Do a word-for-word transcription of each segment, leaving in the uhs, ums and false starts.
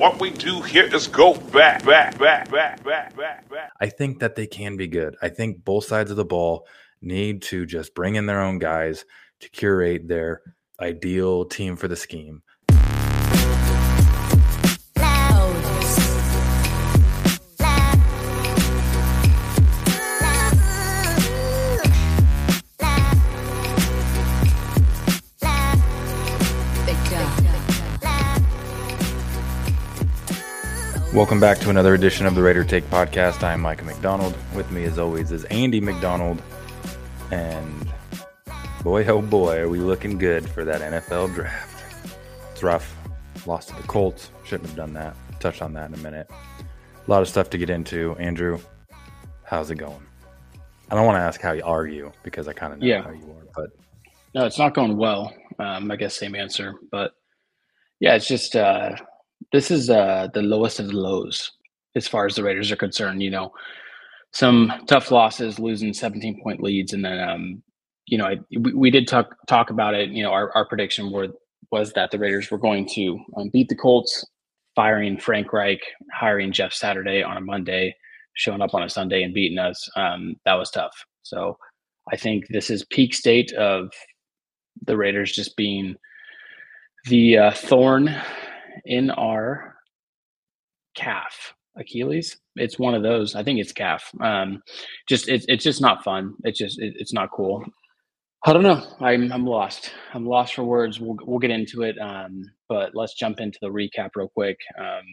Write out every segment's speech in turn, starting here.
What we do here is go back, back, back, back, back, back, back. I think that they can be good. I think both sides of the ball need to just bring in their own guys to curate their ideal team for the scheme. Welcome back to another edition of the Raider Take Podcast. I'm Micah McDonald. With me, as always, is Andy McDonald. And boy, oh boy, are we looking good for that N F L draft. It's rough. Lost to the Colts. Shouldn't have done that. Touch on that in a minute. A lot of stuff to get into. Andrew, how's it going? I don't want to ask how you argue because I kind of know yeah. how you are. But no, it's not going well. Um, I guess same answer. But yeah, it's just... Uh... This is uh, the lowest of the lows as far as the Raiders are concerned. You know, some tough losses, losing seventeen-point leads, and then um, you know I, we, we did talk talk about it. You know, our, our prediction were, was that the Raiders were going to um, beat the Colts, firing Frank Reich, hiring Jeff Saturday on a Monday, showing up on a Sunday and beating us. Um, that was tough. So I think this is peak state of the Raiders just being the uh, thorn in our calf, Achilles. It's one of those. I think it's calf. Um, just it, it's just not fun. It's just it, it's not cool. I don't know. I'm I'm lost. I'm lost for words. We'll we'll get into it. Um, but let's jump into the recap real quick. Um,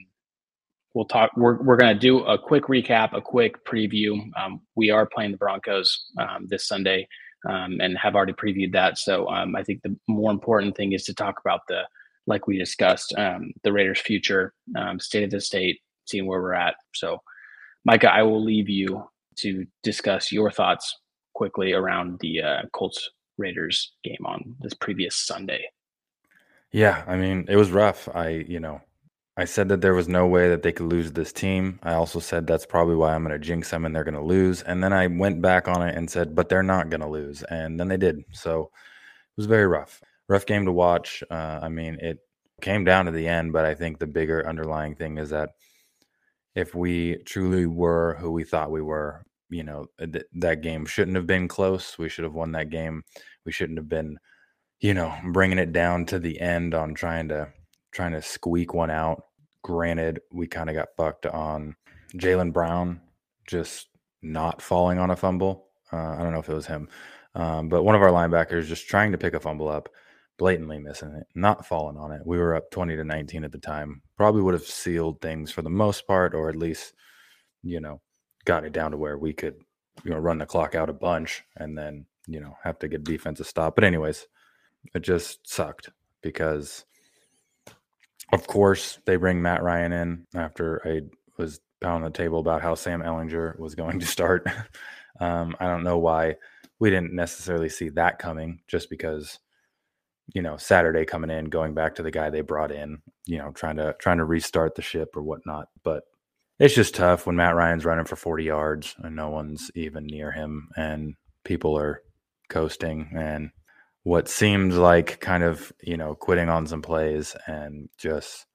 we'll talk. We're we're gonna do a quick recap, a quick preview. Um, we are playing the Broncos um, this Sunday, um, and have already previewed that. So um, I think the more important thing is to talk about the. Like we discussed, um, the Raiders' future, um, state of the state, seeing where we're at. So, Micah, I will leave you to discuss your thoughts quickly around the uh, Colts-Raiders game on this previous Sunday. Yeah, I mean, it was rough. I, you know, I said that there was no way that they could lose this team. I also said that's probably why I'm going to jinx them and they're going to lose. And then I went back on it and said, but they're not going to lose. And then they did. So it was very rough. Rough game to watch. Uh, I mean, it came down to the end, but I think the bigger underlying thing is that if we truly were who we thought we were, you know, th- that game shouldn't have been close. We should have won that game. We shouldn't have been, you know, bringing it down to the end on trying to trying to squeak one out. Granted, we kind of got fucked on Jalen Brown just not falling on a fumble. Uh, I don't know if it was him, um, but one of our linebackers just trying to pick a fumble up. Blatantly missing it, not falling on it. We were up twenty to nineteen at the time. Probably would have sealed things for the most part, or at least, you know, got it down to where we could, you know, run the clock out a bunch and then, you know, have to get defense a stop. But anyways, it just sucked because, of course, they bring Matt Ryan in after I was pounding the table about how Sam Ellinger was going to start. um, I don't know why we didn't necessarily see that coming, just because, you know, Saturday coming in, going back to the guy they brought in, you know, trying to trying to restart the ship or whatnot. But it's just tough when Matt Ryan's running for forty yards and no one's even near him and people are coasting and what seemed like kind of, you know, quitting on some plays and just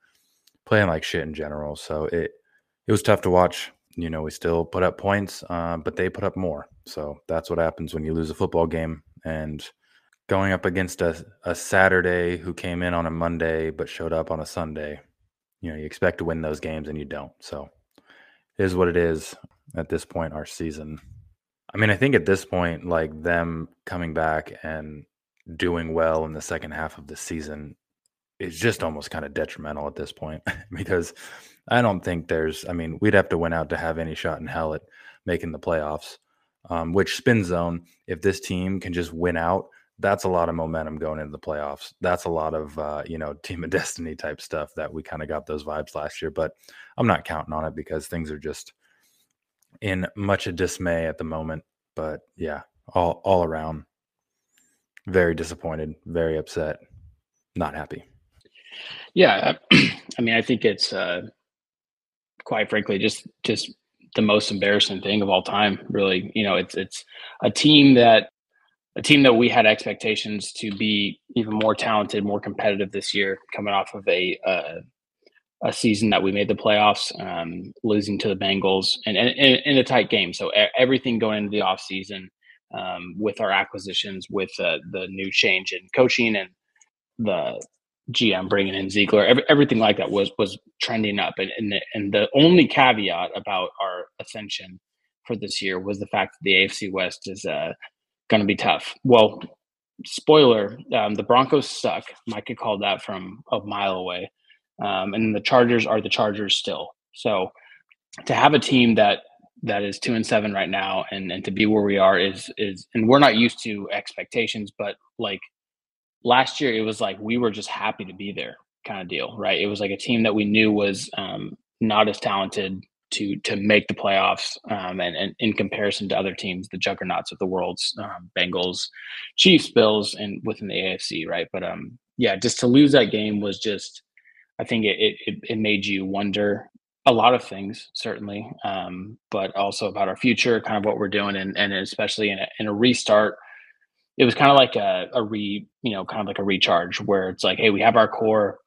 playing like shit in general. So it it was tough to watch. You know, we still put up points, uh, but they put up more. So that's what happens when you lose a football game. And going up against a, a Saturday who came in on a Monday but showed up on a Sunday, you know, you expect to win those games and you don't. So it is what it is at this point, our season. I mean, I think at this point, like them coming back and doing well in the second half of the season is just almost kind of detrimental at this point because I don't think there's, I mean, we'd have to win out to have any shot in hell at making the playoffs, um, which spin zone, if this team can just win out, that's a lot of momentum going into the playoffs. That's a lot of, uh, you know, team of destiny type stuff that we kind of got those vibes last year, but I'm not counting on it because things are just in much of dismay at the moment. But yeah, all, all around, very disappointed, very upset, not happy. Yeah. I mean, I think it's uh, quite frankly, just, just the most embarrassing thing of all time, really. You know, it's, it's a team that, a team that we had expectations to be even more talented, more competitive this year, coming off of a uh, a season that we made the playoffs, um, losing to the Bengals, and in a tight game. So everything going into the offseason um, with our acquisitions, with uh, the new change in coaching and the G M bringing in Ziegler, every, everything like that was was trending up. And and the, and the only caveat about our ascension for this year was the fact that the A F C West is uh, going to be tough. Well, spoiler, um, the Broncos suck. Micah called that from a mile away. Um, and the Chargers are the Chargers still. So to have a team that that is two and seven right now, and, and to be where we are is is, and we're not used to expectations, but like last year, it was like we were just happy to be there, kind of deal, right? It was like a team that we knew was um, not as talented to to make the playoffs, um, and, and in comparison to other teams, the juggernauts of the world's um, Bengals, Chiefs, Bills, and within the A F C, right? But um, yeah, just to lose that game was just. I think it, it it made you wonder a lot of things, certainly, um, but also about our future, kind of what we're doing, and and especially in a, in a restart, it was kind of like a, a re, you know, kind of like a recharge where it's like, hey, we have our core,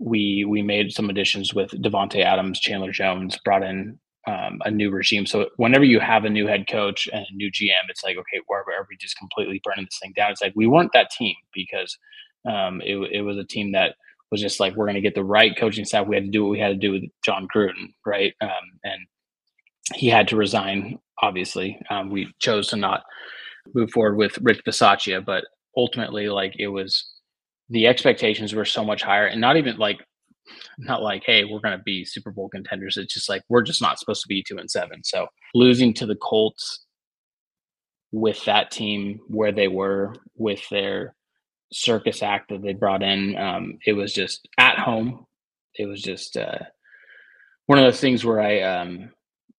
we we made some additions with Davante Adams, Chandler Jones, brought in um, a new regime. So whenever you have a new head coach and a new G M, it's like, okay, where are we just completely burning this thing down? It's like we weren't that team because um, it it was a team that. Was just like, we're going to get the right coaching staff. We had to do what we had to do with John Gruden, right? Um, and he had to resign, obviously. Um, we chose to not move forward with Rick Bisaccia, but ultimately, like, it was the expectations were so much higher. And not even like, not like, hey, we're going to be Super Bowl contenders. It's just like, we're just not supposed to be two and seven. So losing to the Colts with that team where they were with their circus act that they brought in, um it was just at home, it was just uh one of those things where I um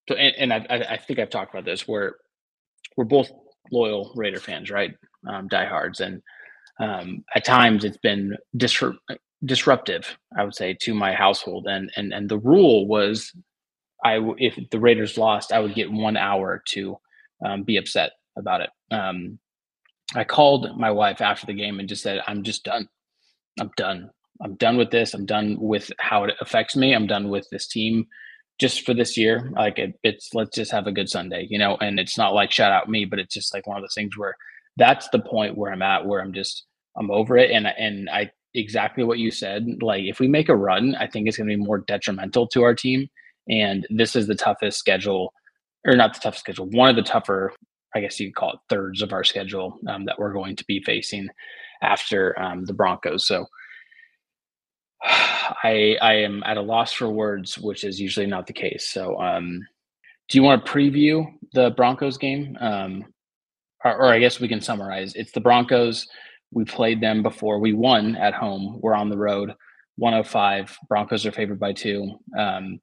so, and, and I, I think I've talked about this, where we're both loyal Raider fans, right? um diehards, and um at times it's been disru- disruptive I would say to my household, and and and the rule was I if the Raiders lost, I would get one hour to um be upset about it. um I called my wife after the game and just said, I'm just done. I'm done. I'm done with this. I'm done with how it affects me. I'm done with this team just for this year. Like it, it's, let's just have a good Sunday, you know, and it's not like shout out me, but it's just like one of those things where that's the point where I'm at, where I'm just, I'm over it. And, and I, exactly what you said, like if we make a run, I think it's going to be more detrimental to our team. And this is the toughest schedule, or not the toughest schedule, one of the tougher, I guess you could call it thirds of our schedule um, that we're going to be facing after um, the Broncos. So I, I am at a loss for words, which is usually not the case. So um, do you want to preview the Broncos game? Um, or, or I guess we can summarize. It's the Broncos. We played them before. We won at home. We're on the road, one oh five. Broncos are favored by two. Um,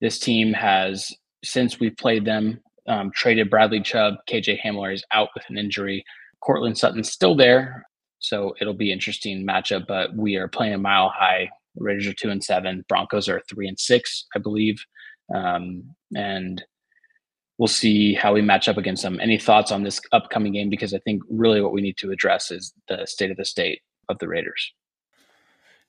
this team has, since we've played them, Um, traded Bradley Chubb. K J Hamler is out with an injury. Cortland Sutton's still there, so it'll be interesting matchup. But we are playing a mile high. Raiders are two and seven. Broncos are three and six, I believe. Um, and we'll see how we match up against them. Any thoughts on this upcoming game? Because I think really what we need to address is the state of the state of the Raiders.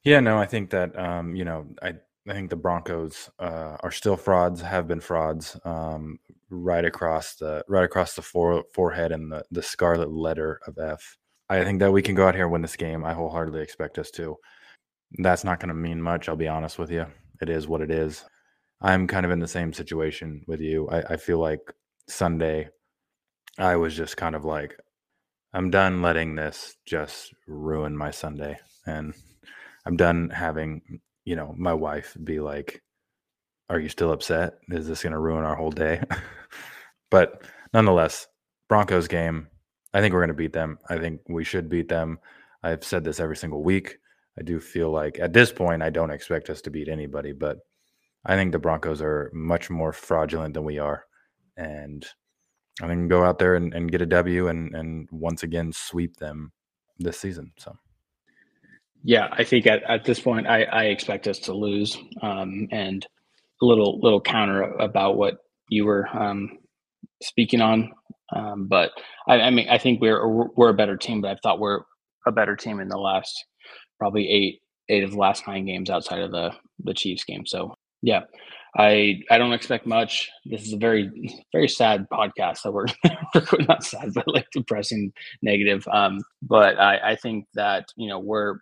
Yeah, no, I think that um, you know, I I think the Broncos uh, are still frauds, have been frauds. Um, right across the right across the fore, forehead and the, the scarlet letter of F. I think that we can go out here and win this game. I wholeheartedly expect us to. That's not going to mean much, I'll be honest with you. It is what it is. I'm kind of in the same situation with you. I, I feel like Sunday, I was just kind of like, I'm done letting this just ruin my Sunday. And I'm done having, you know, my wife be like, are you still upset? Is this going to ruin our whole day? But nonetheless, Broncos game, I think we're going to beat them. I think we should beat them. I've said this every single week. I do feel like at this point, I don't expect us to beat anybody, but I think the Broncos are much more fraudulent than we are. And I think we can go out there and, and get a W and, and once again sweep them this season. So. Yeah, I think at, at this point, I, I expect us to lose. Um, and A little little counter about what you were um, speaking on, um, but I, I mean I think we're we're a better team. But I thought we're a better team in the last probably eight eight of the last nine games outside of the, the Chiefs game. So, yeah, I I don't expect much. This is a very, very sad podcast that we're not sad, but like depressing, negative. Um, but I, I think that, you know, we're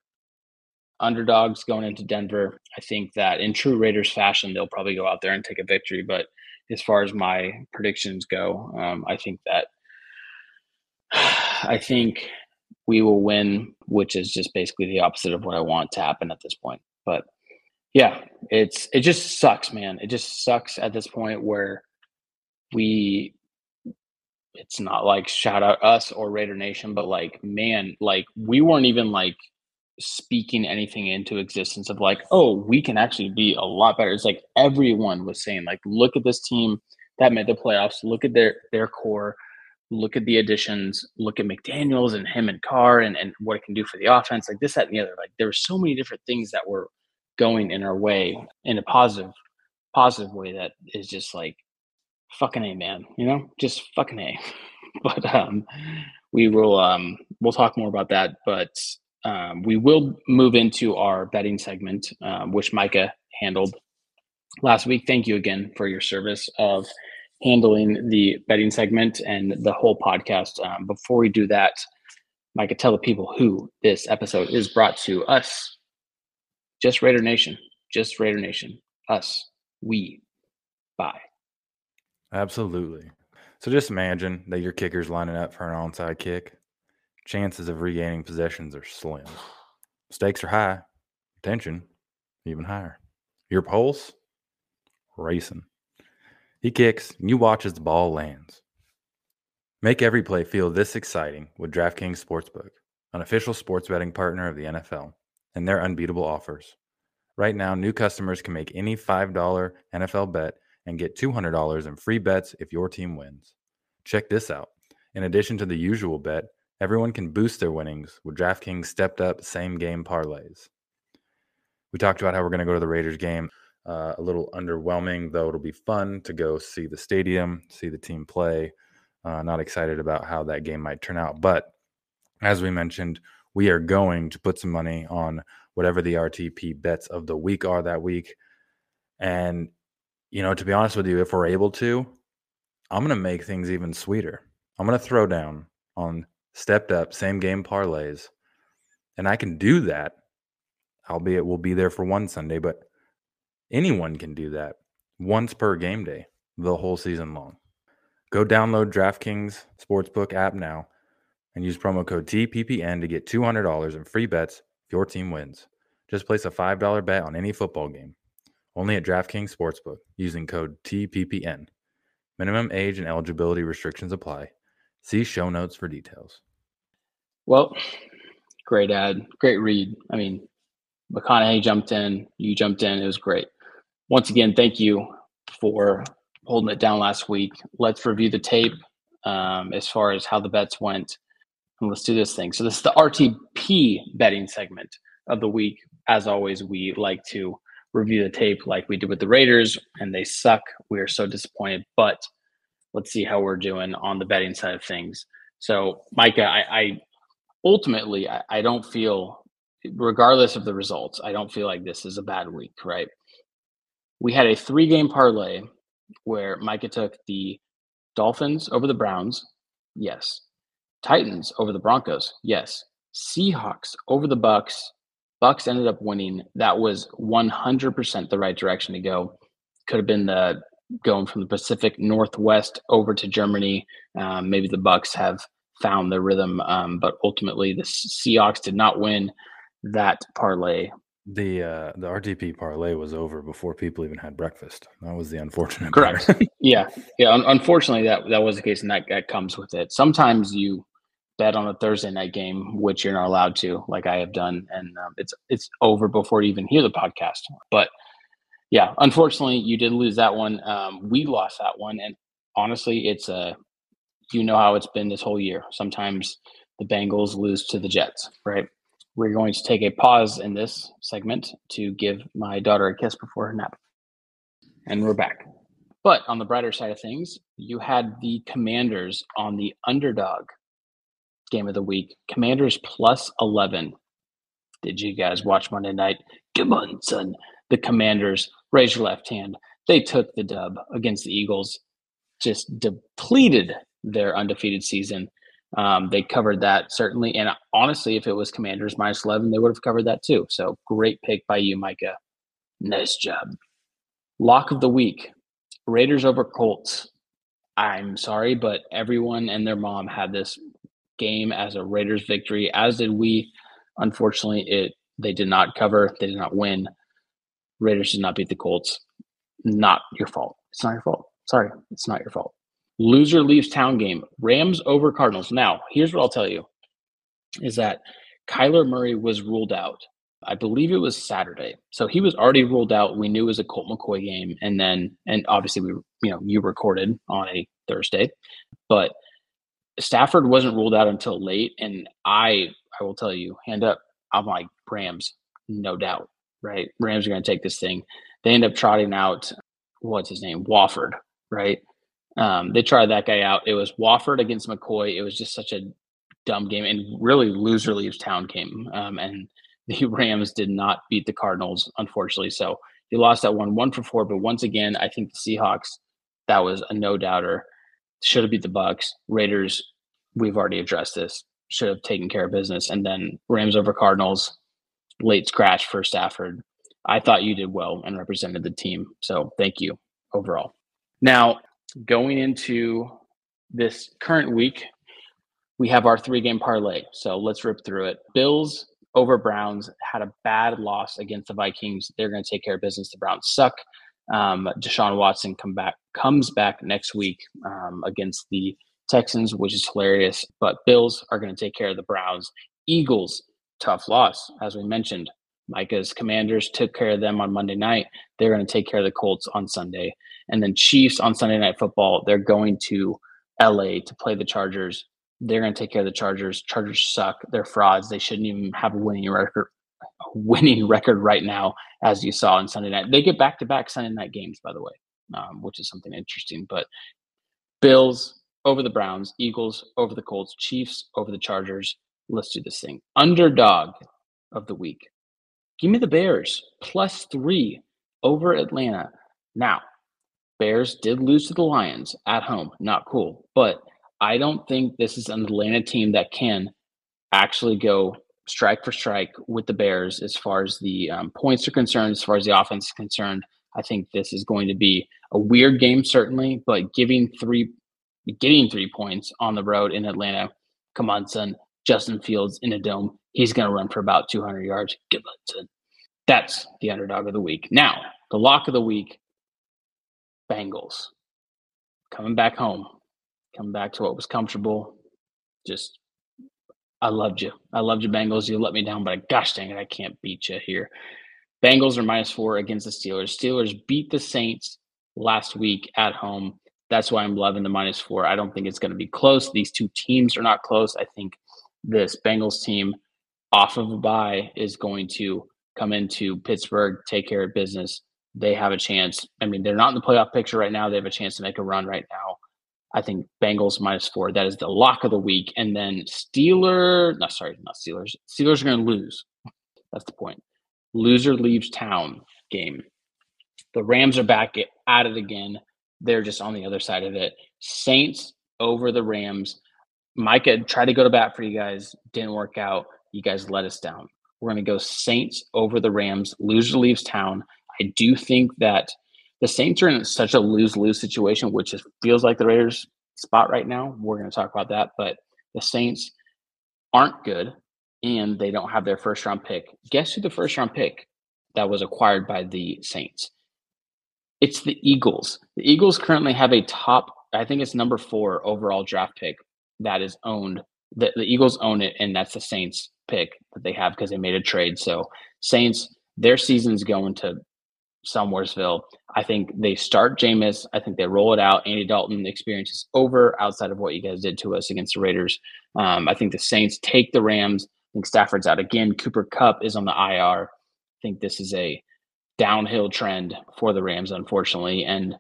underdogs going into Denver. I think that in true Raiders fashion, they'll probably go out there and take a victory. But as far as my predictions go, um, I think that I think we will win, which is just basically the opposite of what I want to happen at this point. But yeah, it's it just sucks, man. It just sucks at this point where we it's not like shout out us or Raider Nation, but like, man, like we weren't even like speaking anything into existence of like, oh, we can actually be a lot better. It's like everyone was saying, like, look at this team that made the playoffs, look at their their core, look at the additions, look at McDaniels and him and Carr and, and what it can do for the offense, like this, that, and the other. Like there were so many different things that were going in our way in a positive, positive way that is just like fucking A, man, you know, just fucking A. But um, we will, um, we'll talk more about that, but um, we will move into our betting segment, um, which Micah handled last week. Thank you again for your service of handling the betting segment and the whole podcast. Um, before we do that, Micah, tell the people who this episode is brought to us. Just Raider Nation. Just Raider Nation. Us. We. Bye. Absolutely. So just imagine that your kicker's lining up for an onside kick. Chances of regaining possessions are slim. Stakes are high. Tension even higher. Your pulse racing. He kicks, and you watch as the ball lands. Make every play feel this exciting with DraftKings Sportsbook, an official sports betting partner of the N F L, and their unbeatable offers. Right now, new customers can make any five dollar N F L bet and get two hundred dollars in free bets if your team wins. Check this out. In addition to the usual bet, everyone can boost their winnings with DraftKings stepped-up same-game parlays. We talked about how we're going to go to the Raiders game. Uh, a little underwhelming, though it'll be fun to go see the stadium, see the team play. Uh, not excited about how that game might turn out. But as we mentioned, we are going to put some money on whatever the R T P bets of the week are that week. And, you know, to be honest with you, if we're able to, I'm going to make things even sweeter. I'm going to throw down on stepped up, same game parlays. And I can do that, albeit we'll be there for one Sunday, but anyone can do that once per game day, the whole season long. Go download DraftKings Sportsbook app now and use promo code T P P N to get two hundred dollars in free bets if your team wins. Just place a five dollar bet on any football game. Only at DraftKings Sportsbook using code T P P N. Minimum age and eligibility restrictions apply. See show notes for details. Well, great ad. Great read. I mean, McConaughey jumped in. You jumped in. It was great. Once again, thank you for holding it down last week. Let's review the tape um, as far as how the bets went. And let's do this thing. So this is the R T P betting segment of the week. As always, we like to review the tape like we did with the Raiders, and they suck. We are so disappointed. But let's see how we're doing on the betting side of things. So, Micah, I, I ultimately, I, I don't feel, regardless of the results, I don't feel like this is a bad week, right? We had a three-game parlay where Micah took the Dolphins over the Browns, yes. Titans over the Broncos, yes. Seahawks over the Bucks. Bucks ended up winning. That was one hundred percent the right direction to go. Could have been the going from the Pacific Northwest over to Germany. Um, maybe the Bucks have found their rhythm, um, but ultimately the Seahawks did not win that parlay. The uh, the R T P parlay was over before people even had breakfast. That was the unfortunate part. Correct. yeah, yeah. Un- unfortunately, that that was the case, and that, that comes with it. Sometimes you bet on a Thursday night game, which you're not allowed to, like I have done, and um, it's it's over before you even hear the podcast. But yeah, unfortunately, you did lose that one. Um, we lost that one, and honestly, it's a you know how it's been this whole year. Sometimes the Bengals lose to the Jets, right? We're going to take a pause in this segment to give my daughter a kiss before her nap. And we're back. But on the brighter side of things, you had the Commanders on the underdog game of the week. Commanders plus eleven. Did you guys watch Monday night? Come on, son. The Commanders, raise your left hand. They took the dub against the Eagles, just depleted their undefeated season. Um, they covered that, certainly. And honestly, if it was Commanders minus eleven, they would have covered that too. So great pick by you, Micah. Nice job. Lock of the week, Raiders over Colts. I'm sorry, but everyone and their mom had this game as a Raiders victory, as did we. Unfortunately, it they did not cover. They did not win. Raiders did not beat the Colts. Not your fault. It's not your fault. Sorry, it's not your fault. Loser leaves town game, Rams over Cardinals. Now, here's what I'll tell you, is that Kyler Murray was ruled out. I believe it was Saturday. So he was already ruled out. We knew it was a Colt McCoy game. And then, and obviously we, you know, you recorded on a Thursday, but Stafford wasn't ruled out until late. And I, I will tell you, hand up, I'm like, Rams, no doubt, right? Rams are going to take this thing. They end up trotting out, what's his name? Wofford, right? Um, they tried that guy out. It was Wofford against McCoy. It was just such a dumb game and really loser leaves town game. Um, and the Rams did not beat the Cardinals, unfortunately. So he lost that one, one for four. But once again, I think the Seahawks, that was a no-doubter. Should have beat the Bucs. Raiders, we've already addressed this. Should have taken care of business. And then Rams over Cardinals, late scratch for Stafford. I thought you did well and represented the team. So thank you overall. Now, going into this current week, we have our three-game parlay. So let's rip through it. Bills over Browns had a bad loss against the Vikings. They're going to take care of business. The Browns suck. Um, Deshaun Watson come back, comes back next week um, against the Texans, which is hilarious. But Bills are going to take care of the Browns. Eagles, tough loss, as we mentioned. Micah's Commanders took care of them on Monday night. They're going to take care of the Colts on Sunday. And then Chiefs on Sunday Night Football, they're going to L A to play the Chargers. They're going to take care of the Chargers. Chargers suck. They're frauds. They shouldn't even have a winning record a winning record right now, as you saw on Sunday night. They get back-to-back Sunday night games, by the way, um, which is something interesting. But Bills over the Browns, Eagles over the Colts, Chiefs over the Chargers. Let's do this thing. Underdog of the week. Give me the Bears, plus three over Atlanta. Now, Bears did lose to the Lions at home. Not cool. But I don't think this is an Atlanta team that can actually go strike for strike with the Bears as far as the um, points are concerned, as far as the offense is concerned. I think this is going to be a weird game, certainly, but giving three, getting three points on the road in Atlanta, come on, son. Justin Fields in a dome. He's going to run for about two hundred yards. Good luck to him. That's the underdog of the week. Now, the lock of the week, Bengals. Coming back home. Coming back to what was comfortable. Just, I loved you. I loved you, Bengals. You let me down, but gosh dang it, I can't beat you here. Bengals are minus four against the Steelers. Steelers beat the Saints last week at home. That's why I'm loving the minus four. I don't think it's going to be close. These two teams are not close. I think this Bengals team off of a bye is going to come into Pittsburgh, take care of business. They have a chance. I mean, they're not in the playoff picture right now. They have a chance to make a run right now. I think Bengals minus four. That is the lock of the week. And then Steelers, no, sorry, not Steelers. Steelers are going to lose. That's the point. Loser leaves town game. The Rams are back at it again. They're just on the other side of it. Saints over the Rams. Micah tried to go to bat for you guys. Didn't work out. You guys let us down. We're going to go Saints over the Rams. Loser leaves town. I do think that the Saints are in such a lose-lose situation, which is, feels like the Raiders' spot right now. We're going to talk about that. But the Saints aren't good, and they don't have their first-round pick. Guess who the first-round pick that was acquired by the Saints? It's the Eagles. The Eagles currently have a top, I think it's number four overall draft pick that is owned. The, the Eagles own it, and that's the Saints pick that they have because they made a trade. So Saints, their season's going to Somewheresville. I think they start Jameis. I think they roll it out. Andy Dalton, the experience is over outside of what you guys did to us against the Raiders. Um, I think the Saints take the Rams. I think Stafford's out again. Cooper Kupp is on the I R. I think this is a downhill trend for the Rams, unfortunately, and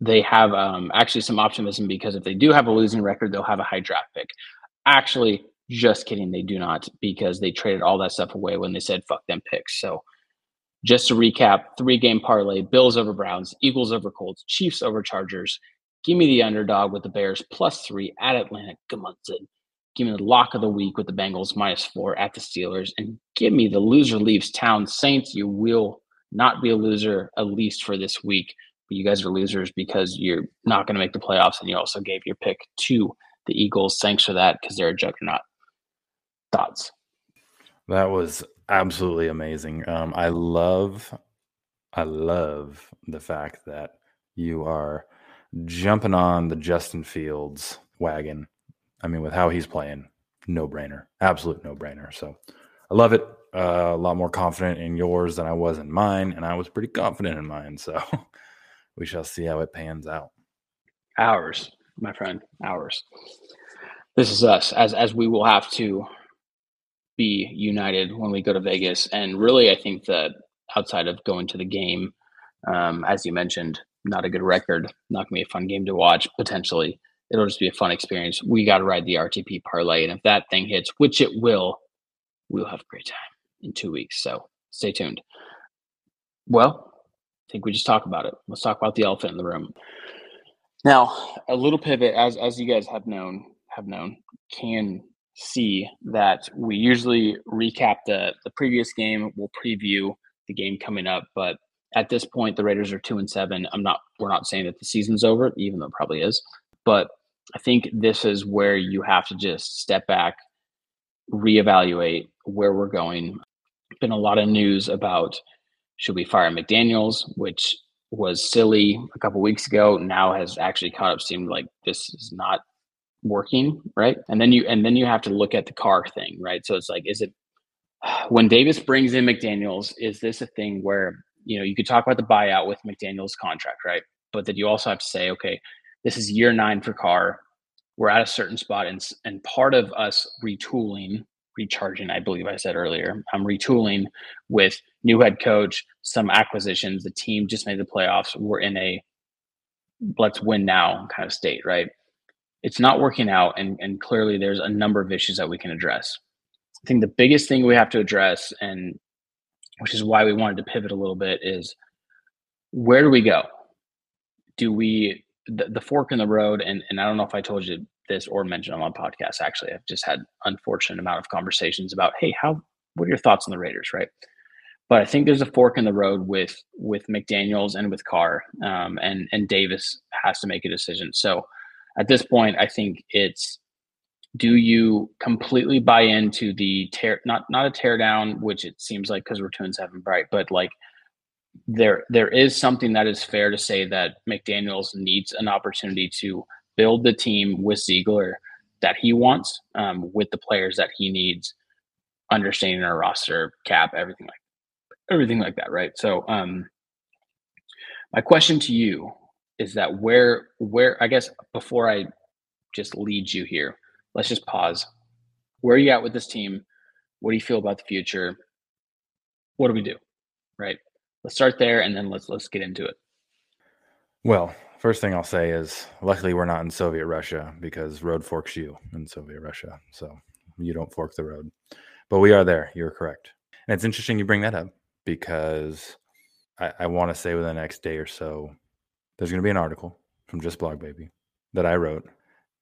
they have um, actually some optimism because if they do have a losing record, they'll have a high draft pick. Actually, Just kidding. They do not, because they traded all that stuff away when they said, fuck them picks. So just to recap, three game parlay, Bills over Browns, Eagles over Colts, Chiefs over Chargers. Give me the underdog with the Bears plus three at Atlanta. Come on, Sid. Give me the lock of the week with the Bengals minus four at the Steelers. And give me the loser leaves town. Saints, you will not be a loser, at least for this week. But you guys are losers because you're not going to make the playoffs. And you also gave your pick to the Eagles. Thanks for that, because they're a juggernaut. Thoughts? That was absolutely amazing. Um, I love, I love the fact that you are jumping on the Justin Fields wagon. I mean, with how he's playing, no brainer, absolute no brainer. So I love it. Uh, a lot more confident in yours than I was in mine. And I was pretty confident in mine. So we shall see how it pans out. Ours, my friend, ours. This is us, as as we will have to be united when we go to Vegas. And really, I think that outside of going to the game, um, as you mentioned, not a good record, not going to be a fun game to watch, potentially. It'll just be a fun experience. We got to ride the R T P parlay. And if that thing hits, which it will, we'll have a great time in two weeks. So stay tuned. Well, I think we just talk about it. Let's talk about the elephant in the room. Now, a little pivot, as as you guys have known, have known can see that we usually recap the the previous game. We'll preview the game coming up, but at this point the Raiders are two and seven. I'm not we're not saying that the season's over, even though it probably is, but I think this is where you have to just step back, reevaluate where we're going. Been a lot of news about should we fire McDaniels, which was silly a couple weeks ago, now has actually caught up, seemed like this is not working right. And then you and then you have to look at the Carr thing, right? So it's like, is it when Davis brings in McDaniels, is this a thing where, you know, you could talk about the buyout with McDaniels' contract, right? But then you also have to say, okay, this is year nine for Carr. We're at a certain spot, and and part of us retooling, recharging, I believe I said earlier, I'm retooling with new head coach, some acquisitions, the team just made the playoffs. We're in a let's win now kind of state, right? It's not working out, and, and clearly there's a number of issues that we can address. I think the biggest thing we have to address, and which is why we wanted to pivot a little bit, is where do we go? Do we the, the fork in the road? And and I don't know if I told you this or mentioned on my podcast. Actually, I've just had unfortunate amount of conversations about, hey, how what are your thoughts on the Raiders, right? But I think there's a fork in the road with with McDaniels and with Carr, um, and and Davis has to make a decision. So at this point, I think it's, do you completely buy into the tear, not not a teardown, which it seems like because we're two and seven, right? But like there there is something that is fair to say that McDaniels needs an opportunity to build the team with Ziegler that he wants, um, with the players that he needs, understanding our roster, cap, everything like everything like that, right? So um, my question to you is that where, where, I guess, before I just lead you here, let's just pause. Where are you at with this team? What do you feel about the future? What do we do? Right. Let's start there, and then let's, let's get into it. Well, first thing I'll say is, luckily we're not in Soviet Russia, because road forks you in Soviet Russia. So you don't fork the road, but we are there. You're correct. And it's interesting you bring that up, because I, I want to say within the next day or so, there's going to be an article from Just Blog Baby that I wrote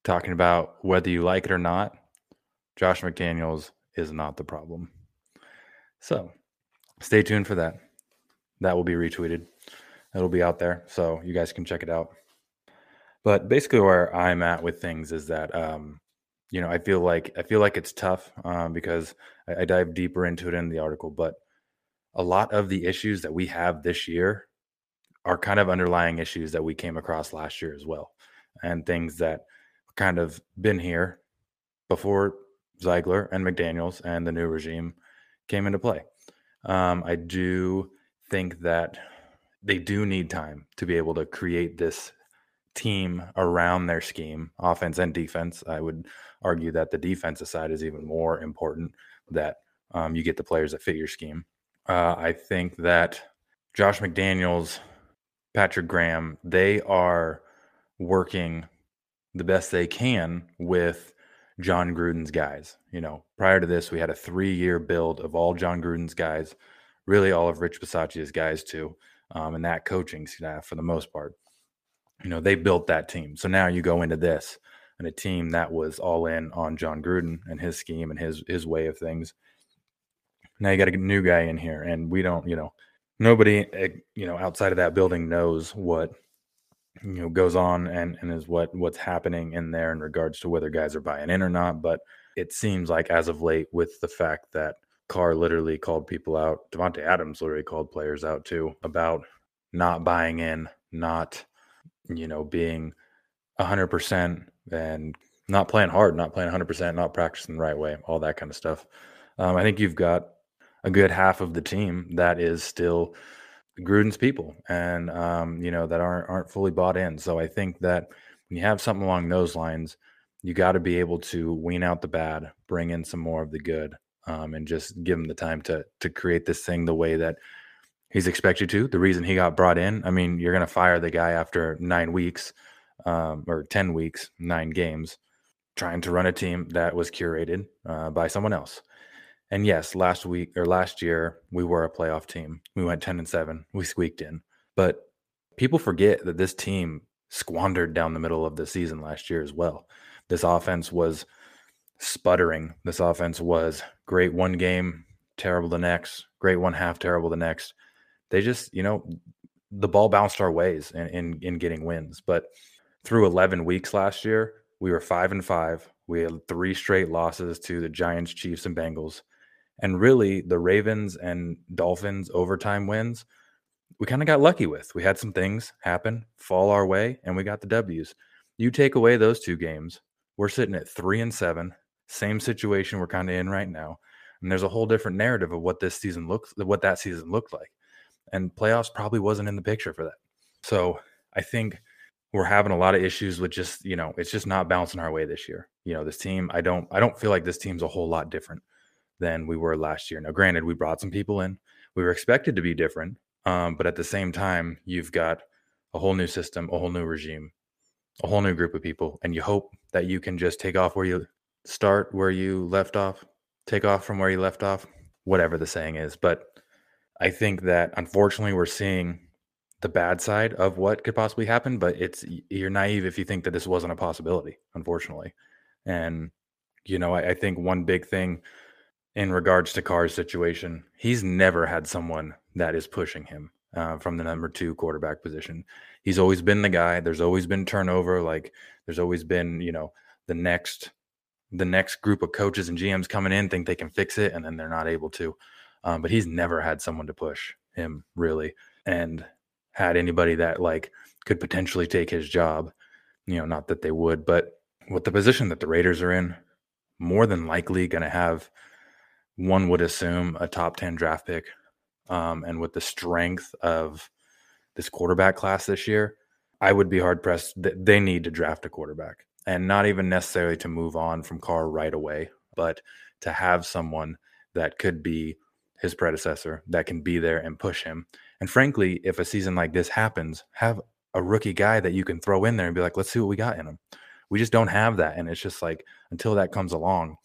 talking about whether you like it or not, Josh McDaniels is not the problem. So stay tuned for that. That will be retweeted. It'll be out there, so you guys can check it out. But basically where I'm at with things is that, um, you know, I feel like I feel like it's tough um, because I, I dive deeper into it in the article. But a lot of the issues that we have this year are kind of underlying issues that we came across last year as well, and things that kind of been here before Ziegler and McDaniels and the new regime came into play. Um, I do think that they do need time to be able to create this team around their scheme, offense and defense. I would argue that the defensive side is even more important, that um, you get the players that fit your scheme. Uh, I think that Josh McDaniels, Patrick Graham, they are working the best they can with John Gruden's guys. You know, prior to this, we had a three-year build of all John Gruden's guys, really all of Rich Bisaccia's guys too, um, and that coaching staff for the most part. You know, they built that team. So now you go into this and a team that was all in on John Gruden and his scheme and his his way of things. Now you got a new guy in here, and we don't, you know, nobody, you know, outside of that building knows what, you know, goes on and, and is what what's happening in there in regards to whether guys are buying in or not. But it seems like as of late, with the fact that Carr literally called people out, Davante Adams literally called players out too about not buying in, not, you know, being one hundred percent and not playing hard, not playing one hundred percent, not practicing the right way, all that kind of stuff. Um, I think you've got a good half of the team that is still Gruden's people and, um, you know, that aren't aren't fully bought in. So I think that when you have something along those lines, you got to be able to wean out the bad, bring in some more of the good, um, and just give him the time to to create this thing the way that he's expected to. The reason he got brought in, I mean, you're going to fire the guy after nine weeks um, or ten weeks, nine games, trying to run a team that was curated uh, by someone else. And yes, last week or last year, we were a playoff team. We went ten and seven. We squeaked in. But people forget that this team squandered down the middle of the season last year as well. This offense was sputtering. This offense was great one game, terrible the next, great one half, terrible the next. They just, you know, the ball bounced our ways in, in, in getting wins. But through eleven weeks last year, we were five and five. We had three straight losses to the Giants, Chiefs, and Bengals. And really, the Ravens and Dolphins overtime wins, we kind of got lucky with. We had some things happen, fall our way, and we got the W's. You take away those two games, we're sitting at three and seven, same situation we're kind of in right now. And there's a whole different narrative of what this season looks, what that season looked like. And playoffs probably wasn't in the picture for that. So I think we're having a lot of issues with just, you know, it's just not bouncing our way this year. You know, this team, I don't, I don't feel like this team's a whole lot different than we were last year. Now, granted, we brought some people in. We were expected to be different. Um, but at the same time, you've got a whole new system, a whole new regime, a whole new group of people. And you hope that you can just take off where you start, where you left off, take off from where you left off, whatever the saying is. But I think that unfortunately we're seeing the bad side of what could possibly happen, but it's, you're naive if you think that this wasn't a possibility, unfortunately. And, you know, I, I think one big thing in regards to Carr's situation, he's never had someone that is pushing him uh, from the number two quarterback position. He's always been the guy. There's always been turnover. Like there's always been, you know, the next, the next group of coaches and G Ms coming in think they can fix it, and then they're not able to. Um, but he's never had someone to push him really, and had anybody that like could potentially take his job. You know, not that they would, but with the position that the Raiders are in, more than likely going to have, one would assume, a top ten draft pick. Um, and with the strength of this quarterback class this year, I would be hard pressed that they need to draft a quarterback, and not even necessarily to move on from Carr right away, but to have someone that could be his predecessor that can be there and push him. And frankly, if a season like this happens, have a rookie guy that you can throw in there and be like, let's see what we got in him. We just don't have that. And it's just like, until that comes along,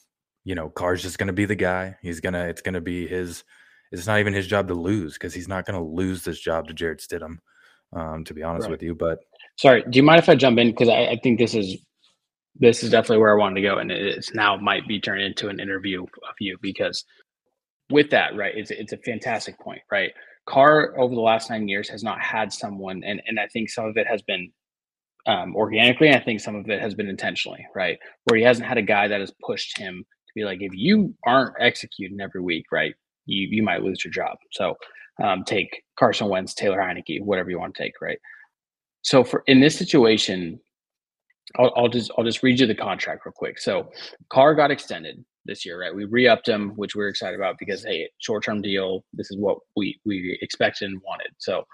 you know, Carr's just going to be the guy. He's going to, it's going to be his, it's not even his job to lose, because he's not going to lose this job to Jared Stidham, um, to be honest right. with you. But sorry, do you mind if I jump in? Because I, I think this is, this is definitely where I wanted to go. And it's now might be turned into an interview of you, because with that, right, it's, it's a fantastic point, right? Carr over the last nine years has not had someone, and, and I think some of it has been um, organically, and I think some of it has been intentionally, right? Where he hasn't had a guy that has pushed him be like, if you aren't executing every week, right, you you might lose your job. So um, take Carson Wentz, Taylor Heineke, whatever you want to take, right? So for in this situation, I'll, I'll just I'll just read you the contract real quick. So Carr got extended this year, right? We re-upped him, which we're excited about because, hey, short-term deal, this is what we, we expected and wanted. So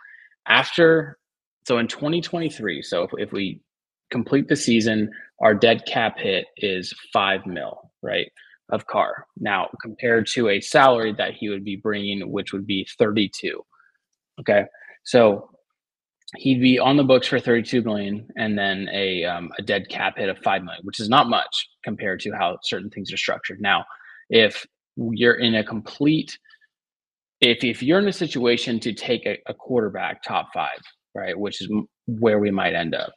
after, so in twenty twenty-three, so if, if we complete the season, our dead cap hit is five mil, right? Of Carr. Now, compared to a salary that he would be bringing, which would be thirty-two. Okay. So he'd be on the books for thirty-two million dollars and then a um, a dead cap hit of five million dollars, which is not much compared to how certain things are structured. Now, if you're in a complete, if if you're in a situation to take a, a quarterback top five, right, which is where we might end up,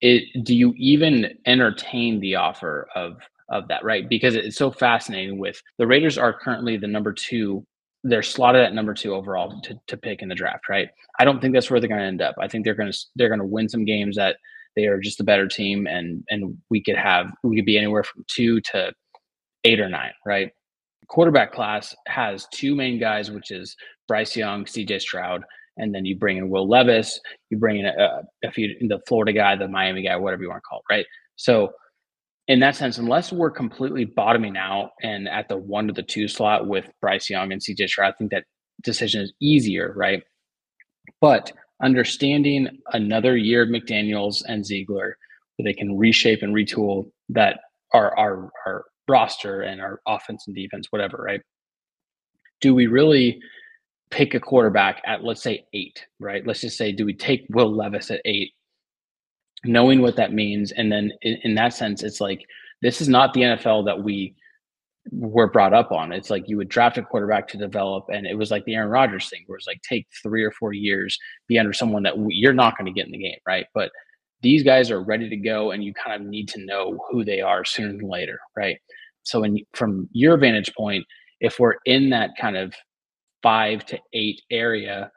it, do you even entertain the offer of of that, right? Because it's so fascinating with the Raiders are currently the number two. They're slotted at number two overall to, to pick in the draft, right? I don't think that's where they're going to end up. I think they're going to they're going to win some games that they are just a better team, and and we could have we could be anywhere from two to eight or nine, right? Quarterback class has two main guys, which is Bryce Young, C J Stroud, and then you bring in Will Levis, you bring in a, a few the Florida guy, the Miami guy, whatever you want to call it, right? So in that sense, unless we're completely bottoming out and at the one to the two slot with Bryce Young and C J Stroud, I think that decision is easier, right? But understanding another year of McDaniels and Ziegler, where they can reshape and retool that our, our, our roster and our offense and defense, whatever, right? Do we really pick a quarterback at, let's say, eight, right? Let's just say, do we take Will Levis at eight? Knowing what that means, and then in, in that sense, it's like this is not the N F L that we were brought up on. It's like you would draft a quarterback to develop, and it was like the Aaron Rodgers thing, where it's like take three or four years, be under someone that we, you're not going to get in the game, right? But these guys are ready to go, and you kind of need to know who they are sooner than later, right? So, in, from your vantage point, if we're in that kind of five to eight area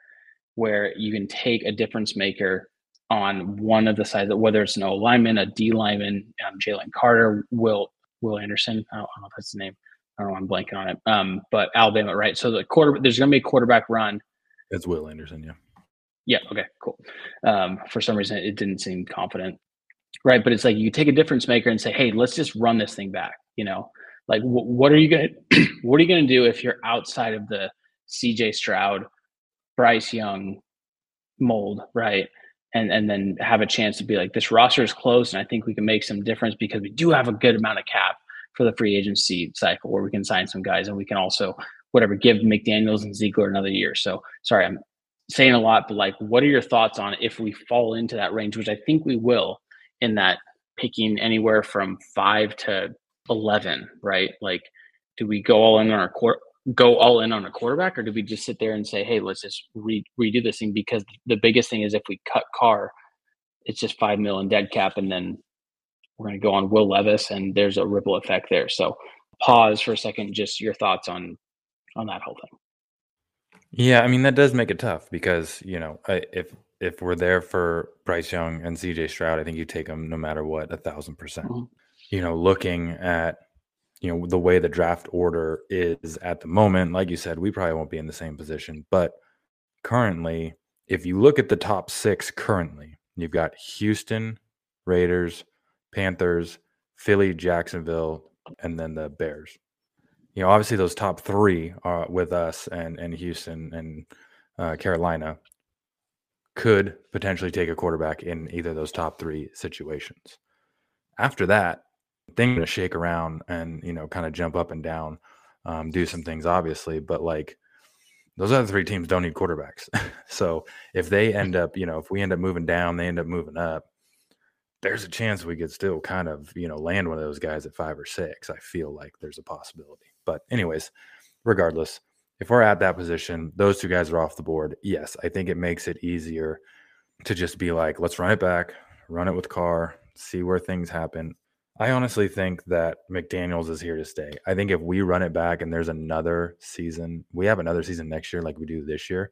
where you can take a difference maker on one of the sides, that whether it's an O lineman, a D lineman, um, Jalen Carter, Will Will Anderson, I don't know if that's the name. I don't know, I'm blanking on it. Um, but Alabama, right? So the quarter, there's going to be a quarterback run. That's Will Anderson, yeah. Yeah. Okay. Cool. Um, for some reason, it didn't seem confident, right? But it's like you take a difference maker and say, "Hey, let's just run this thing back." You know, like wh- what are you going to what are you going to do if you're outside of the C J Stroud, Bryce Young mold, right? And and then have a chance to be like, this roster is close, and I think we can make some difference because we do have a good amount of cap for the free agency cycle where we can sign some guys, and we can also, whatever, give McDaniels and Ziegler another year. So, sorry, I'm saying a lot, but like, what are your thoughts on if we fall into that range, which I think we will, in that picking anywhere from five to eleven, right? Like, do we go all in on our quarter? go all in on a quarterback, or do we just sit there and say, hey, let's just re- redo this thing? Because the biggest thing is if we cut Carr, it's just five mil in dead cap, and then we're going to go on Will Levis, and there's a ripple effect there. So pause for a second, just your thoughts on on that whole thing. Yeah, I mean, that does make it tough because, you know, I, if if we're there for Bryce Young and C J Stroud, I think you take them no matter what, a thousand percent. You know, looking at, you know, the way the draft order is at the moment, like you said, we probably won't be in the same position. But currently, if you look at the top six currently, you've got Houston, Raiders, Panthers, Philly, Jacksonville, and then the Bears. You know, obviously those top three are with us and, and Houston and uh, Carolina could potentially take a quarterback in either of those top three situations. After that, thing to shake around and, you know, kind of jump up and down, um, do some things, obviously. But like those other three teams don't need quarterbacks. So if they end up, you know, if we end up moving down, they end up moving up, there's a chance we could still kind of, you know, land one of those guys at five or six. I feel like there's a possibility. But anyways, regardless, if we're at that position, those two guys are off the board. Yes, I think it makes it easier to just be like, let's run it back, run it with Carr, see where things happen. I honestly think that McDaniels is here to stay. I think if we run it back and there's another season, we have another season next year like we do this year,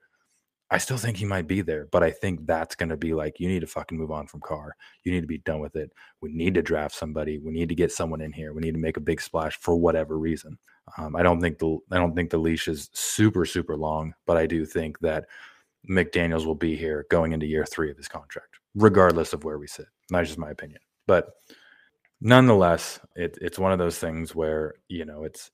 I still think he might be there. But I think that's going to be like, you need to fucking move on from Carr. You need to be done with it. We need to draft somebody. We need to get someone in here. We need to make a big splash for whatever reason. Um, I don't think the I don't think the leash is super, super long, but I do think that McDaniels will be here going into year three of his contract, regardless of where we sit. That's just my opinion. But nonetheless, it, it's one of those things where, you know, it's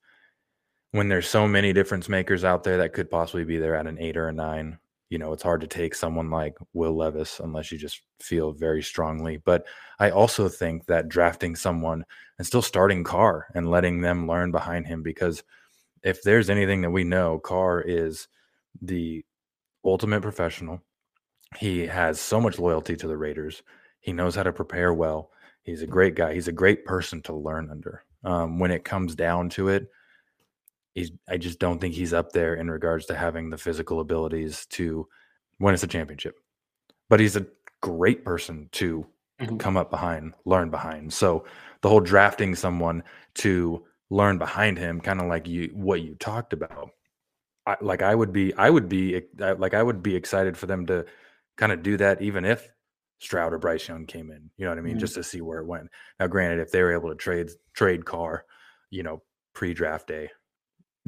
when there's so many difference makers out there that could possibly be there at an eight or a nine, you know, it's hard to take someone like Will Levis unless you just feel very strongly. But I also think that drafting someone and still starting Carr and letting them learn behind him, because if there's anything that we know, Carr is the ultimate professional. He has so much loyalty to the Raiders. He knows how to prepare well. He's a great guy. He's a great person to learn under. Um, when it comes down to it, he's, I just don't think he's up there in regards to having the physical abilities to win us a championship. But he's a great person to mm-hmm. come up behind, learn behind. So the whole drafting someone to learn behind him, kind of like you, what you talked about. I, like I would be, I would be like, I would be excited for them to kind of do that, even if Stroud or Bryce Young came in, you know what I mean? Mm-hmm. Just to see where it went. Now, granted, if they were able to trade, trade Carr, you know, pre-draft day,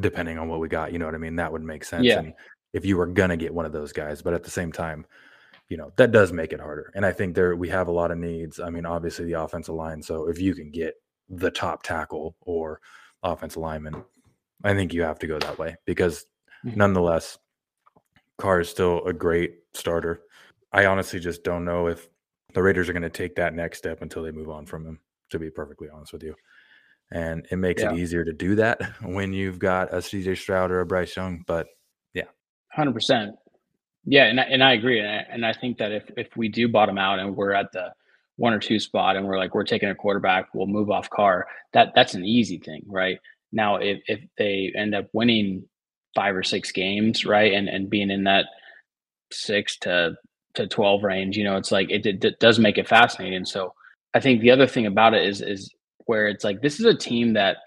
depending on what we got, you know what I mean? That would make sense. Yeah. And if you were going to get one of those guys, but at the same time, you know, that does make it harder. And I think there, we have a lot of needs. I mean, obviously the offensive line. So if you can get the top tackle or offensive lineman, I think you have to go that way because mm-hmm. nonetheless, Carr is still a great starter. I honestly just don't know if the Raiders are going to take that next step until they move on from him, to be perfectly honest with you. And it makes yeah. it easier to do that when you've got a C J Stroud or a Bryce Young, but yeah. one hundred percent. Yeah, and I, and I agree. And I, and I think that if, if we do bottom out and we're at the one or two spot and we're like, we're taking a quarterback, we'll move off Carr, that, that's an easy thing, right? Now, if, if they end up winning five or six games, right, and, and being in that six to – to twelve range, you know, it's like it, it, it does make it fascinating. So I think the other thing about it is is where it's like this is a team that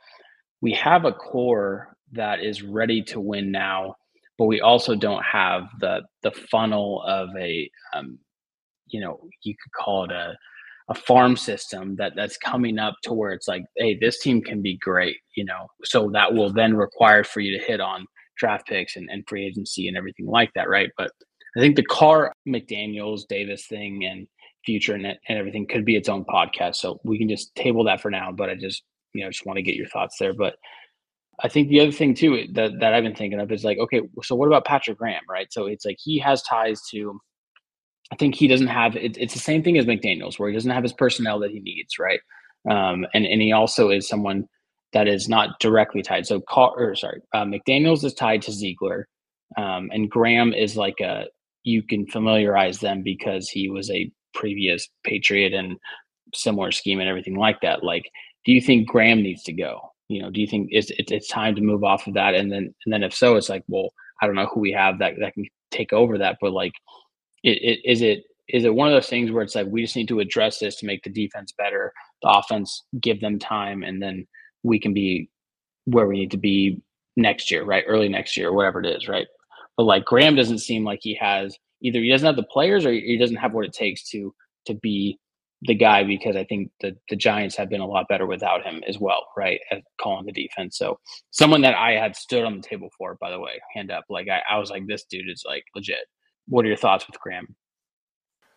we have a core that is ready to win now, but we also don't have the the funnel of a um, you know, you could call it a a farm system that that's coming up to where it's like, hey, this team can be great, you know, so that will then require for you to hit on draft picks and, and free agency and everything like that, right? But I think the Carr, McDaniels, Davis thing and future and, and everything could be its own podcast. So we can just table that for now, but I just, you know, just want to get your thoughts there. But I think the other thing too, that, that I've been thinking of is like, okay, so what about Patrick Graham, right? So it's like, he has ties to, I think he doesn't have, it, it's the same thing as McDaniels where he doesn't have his personnel that he needs. Right. Um, and, and he also is someone that is not directly tied. So Carr, or sorry, uh, McDaniels is tied to Ziegler. Um, and Graham is like a, you can familiarize them because he was a previous Patriot and similar scheme and everything like that. Like, do you think Graham needs to go? You know, do you think it's, it's time to move off of that? And then, and then if so, it's like, well, I don't know who we have that, that can take over that. But like, it, it, is it, is it one of those things where it's like, we just need to address this to make the defense better, the offense, give them time. And then we can be where we need to be next year, right? Early next year, whatever it is. Right. But like Graham doesn't seem like he has either. He doesn't have the players, or he doesn't have what it takes to to be the guy. Because I think the the Giants have been a lot better without him as well, right? At calling the defense. So someone that I had stood on the table for, by the way, hand up. Like I, I was like, this dude is like legit. What are your thoughts with Graham?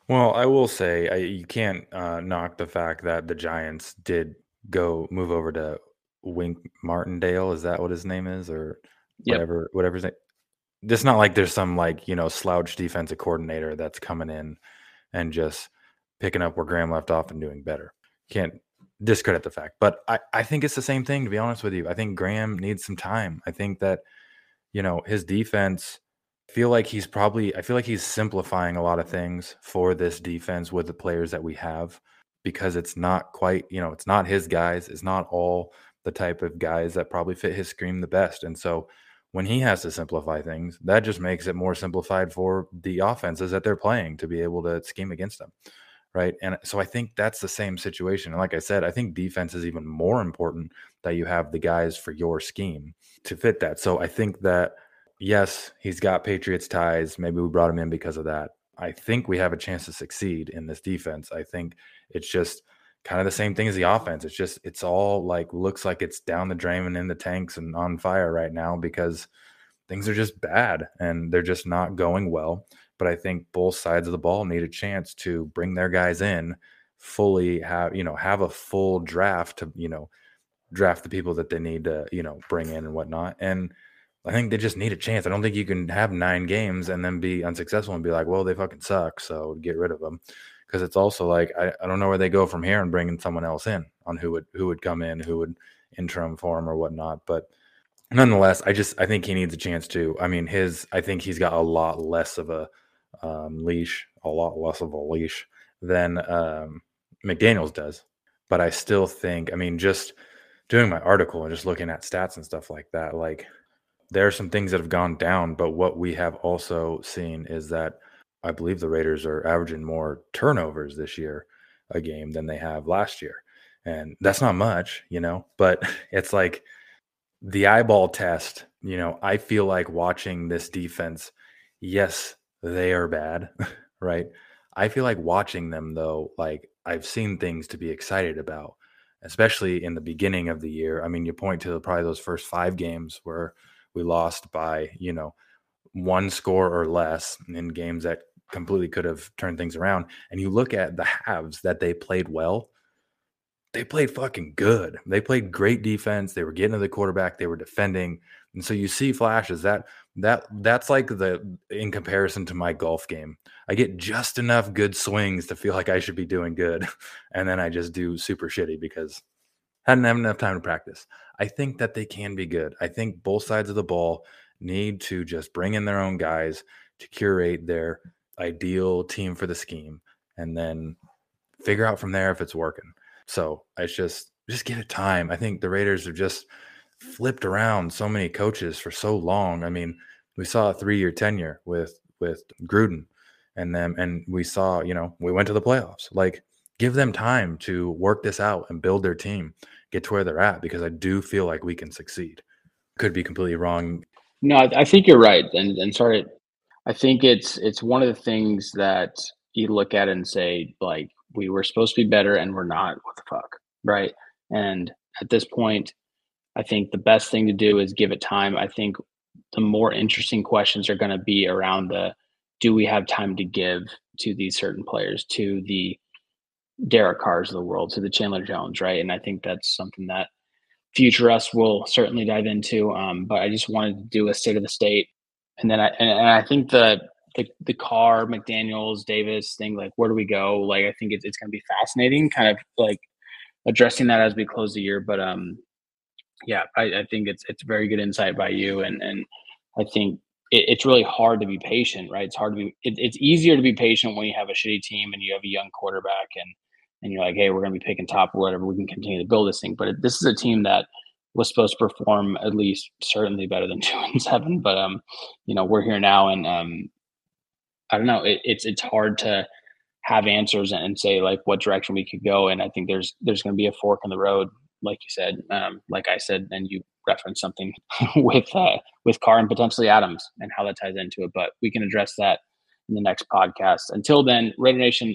Well, I will say I, you can't uh, knock the fact that the Giants did go move over to Wink Martindale. Is that what his name is, or whatever? Yep. Whatever his name. It's not like there's some like, you know, slouch defensive coordinator that's coming in and just picking up where Graham left off and doing better. Can't discredit the fact. But I, I think it's the same thing, to be honest with you. I think Graham needs some time. I think that, you know, his defense, I feel like he's probably, I feel like he's simplifying a lot of things for this defense with the players that we have, because it's not quite, you know, it's not his guys. It's not all the type of guys that probably fit his scheme the best. And so when he has to simplify things, that just makes it more simplified for the offenses that they're playing to be able to scheme against them, right? And so I think that's the same situation. And like I said, I think defense is even more important that you have the guys for your scheme to fit that. So I think that, yes, he's got Patriots ties. Maybe we brought him in because of that. I think we have a chance to succeed in this defense. I think it's just kind of the same thing as the offense. It's just, it's all like, looks like it's down the drain and in the tanks and on fire right now because things are just bad and they're just not going well. But I think both sides of the ball need a chance to bring their guys in fully, have, you know, have a full draft to, you know, draft the people that they need to, you know, bring in and whatnot. And I think they just need a chance. I don't think you can have nine games and then be unsuccessful and be like, well, they fucking suck, so get rid of them. Because it's also like, I, I don't know where they go from here and bringing someone else in on who would who would come in, who would interim for him or whatnot. But nonetheless, I just I think he needs a chance to. I mean, his I think he's got a lot less of a um, leash, a lot less of a leash than um, McDaniels does. But I still think, I mean, just doing my article and just looking at stats and stuff like that, like there are some things that have gone down, but what we have also seen is that I believe the Raiders are averaging more turnovers this year a game than they have last year. And that's not much, you know, but it's like the eyeball test, you know, I feel like watching this defense, yes, they are bad, right? I feel like watching them though, like I've seen things to be excited about, especially in the beginning of the year. I mean, you point to probably those first five games where we lost by, you know, one score or less in games that completely could have turned things around. And you look at the halves that they played well, they played fucking good. They played great defense. They were getting to the quarterback. They were defending. And so you see flashes that that that's like the, in comparison to my golf game, I get just enough good swings to feel like I should be doing good. And then I just do super shitty because I didn't have enough time to practice. I think that they can be good. I think both sides of the ball need to just bring in their own guys to curate their ideal team for the scheme and then figure out from there if it's working. So it's just, just give it time. I think the Raiders have just flipped around so many coaches for so long. I mean, we saw a three-year tenure with, with Gruden and them, and we saw, you know, we went to the playoffs. Like, give them time to work this out and build their team, get to where they're at, because I do feel like we can succeed. Could be completely wrong. No, I, I think you're right. And and sorry, I think it's it's one of the things that you look at and say, like, we were supposed to be better and we're not. What the fuck, right? And at this point, I think the best thing to do is give it time. I think the more interesting questions are going to be around the, do we have time to give to these certain players, to the Derek Carrs of the world, to the Chandler Jones, right? And I think that's something that future us will certainly dive into. Um, but I just wanted to do a state of the state. And then I, and, and I think the, The, the Carr, McDaniels, Davis thing, like, where do we go? Like, I think it's, it's going to be fascinating, kind of like addressing that as we close the year. But um, yeah, I, I think it's it's very good insight by you. And and I think it, it's really hard to be patient, right? It's hard to be, it, it's easier to be patient when you have a shitty team and you have a young quarterback and, and you're like, hey, we're going to be picking top or whatever. We can continue to build this thing. But this is a team that was supposed to perform at least certainly better than two and seven. But, um, you know, we're here now, and um. I don't know. It, it's it's hard to have answers and say, like, what direction we could go. And I think there's there's going to be a fork in the road, like you said, um, like I said, and you referenced something with uh, with Carr and potentially Adams and how that ties into it. But we can address that in the next podcast. Until then, Raider Nation,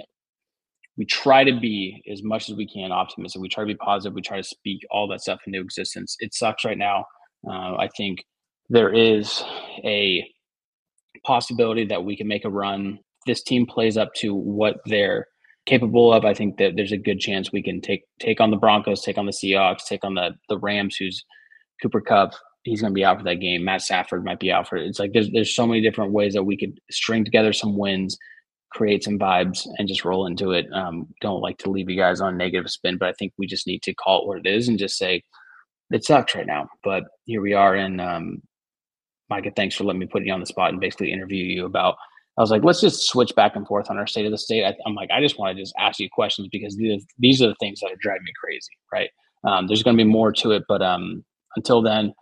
we try to be as much as we can optimistic. We try to be positive. We try to speak all that stuff into existence. It sucks right now. Uh, I think there is a possibility that we can make a run. This team plays up to what they're capable of. I think that there's a good chance we can take take on the Broncos, take on the Seahawks, take on the the Rams, who's Cooper Kupp, he's going to be out for that game. Matt Stafford might be out for it. It's like there's there's so many different ways that we could string together some wins, create some vibes, and just roll into it. Um, don't like to leave you guys on a negative spin, but I think we just need to call it what it is and just say it sucks right now, but here we are. And um, Micah, thanks for letting me put you on the spot and basically interview you about, I was like, let's just switch back and forth on our state of the state. I, I'm like, I just want to just ask you questions because these, these are the things that are driving me crazy, right? Um, there's going to be more to it, but um, until then,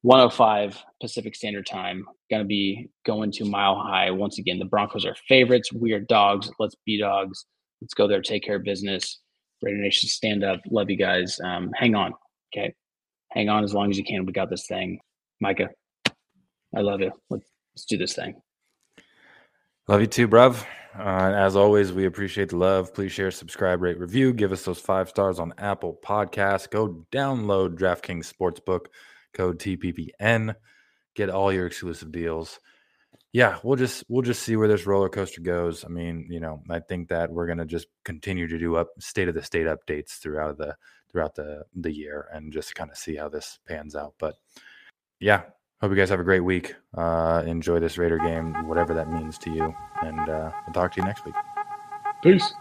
one oh five Pacific Standard Time, going to be going to Mile High. Once again, the Broncos are favorites. We are dogs. Let's be dogs. Let's go there. Take care of business. Raider Nation, stand up. Love you guys. Um, hang on. Okay. Hang on as long as you can. We got this thing. Micah, I love you. Let's, let's do this thing. Love you too, bruv. Uh, and as always, we appreciate the love. Please share, subscribe, rate, review. Give us those five stars on Apple Podcasts. Go download DraftKings Sportsbook, code T P P N. Get all your exclusive deals. Yeah, we'll just we'll just see where this roller coaster goes. I mean, you know, I think that we're gonna just continue to do up state of the state updates throughout the throughout the the year and just kind of see how this pans out. But yeah. Hope you guys have a great week. Uh, enjoy this Raider game, whatever that means to you. And uh, I'll talk to you next week. Peace.